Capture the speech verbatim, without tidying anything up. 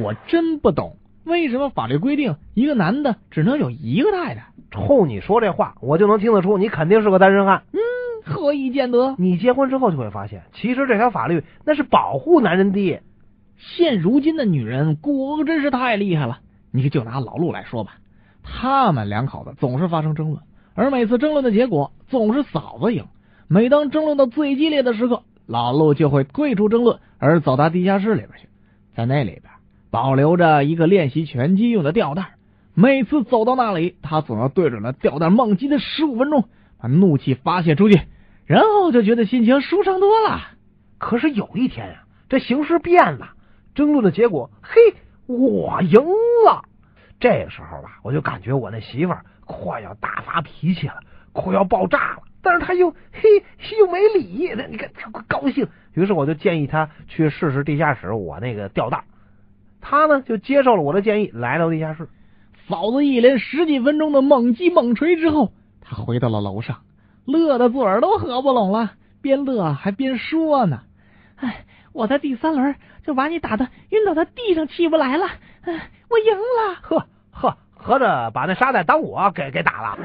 我真不懂为什么法律规定一个男的只能有一个太太。冲你说这话，我就能听得出你肯定是个单身汉。嗯，何以见得？你结婚之后就会发现，其实这条法律那是保护男人的。现如今的女人果真是太厉害了。你就拿老陆来说吧，他们两口子总是发生争论，而每次争论的结果总是嫂子赢。每当争论到最激烈的时刻，老陆就会退出争论，而走到地下室里边去，在那里边保留着一个练习拳击用的吊带。每次走到那里，他总要对准了吊带猛击的十五分钟，把怒气发泄出去，然后就觉得心情舒畅多了。可是有一天啊，这形势变了，争论的结果，嘿，我赢了。这个时候吧，我就感觉我那媳妇儿快要大发脾气了，快要爆炸了，但是他又嘿又没理，你看高兴。于是我就建议他去试试地下室我那个吊带，他呢就接受了我的建议，来到地下室。嫂子一连十几分钟的猛击猛锤之后，他回到了楼上，乐得嘴儿都合不拢了，边乐还边说呢：“哎，我在第三轮就把你打得晕倒在地上起不来了，哎，我赢了。”呵呵，合着把那沙袋当我给给打了。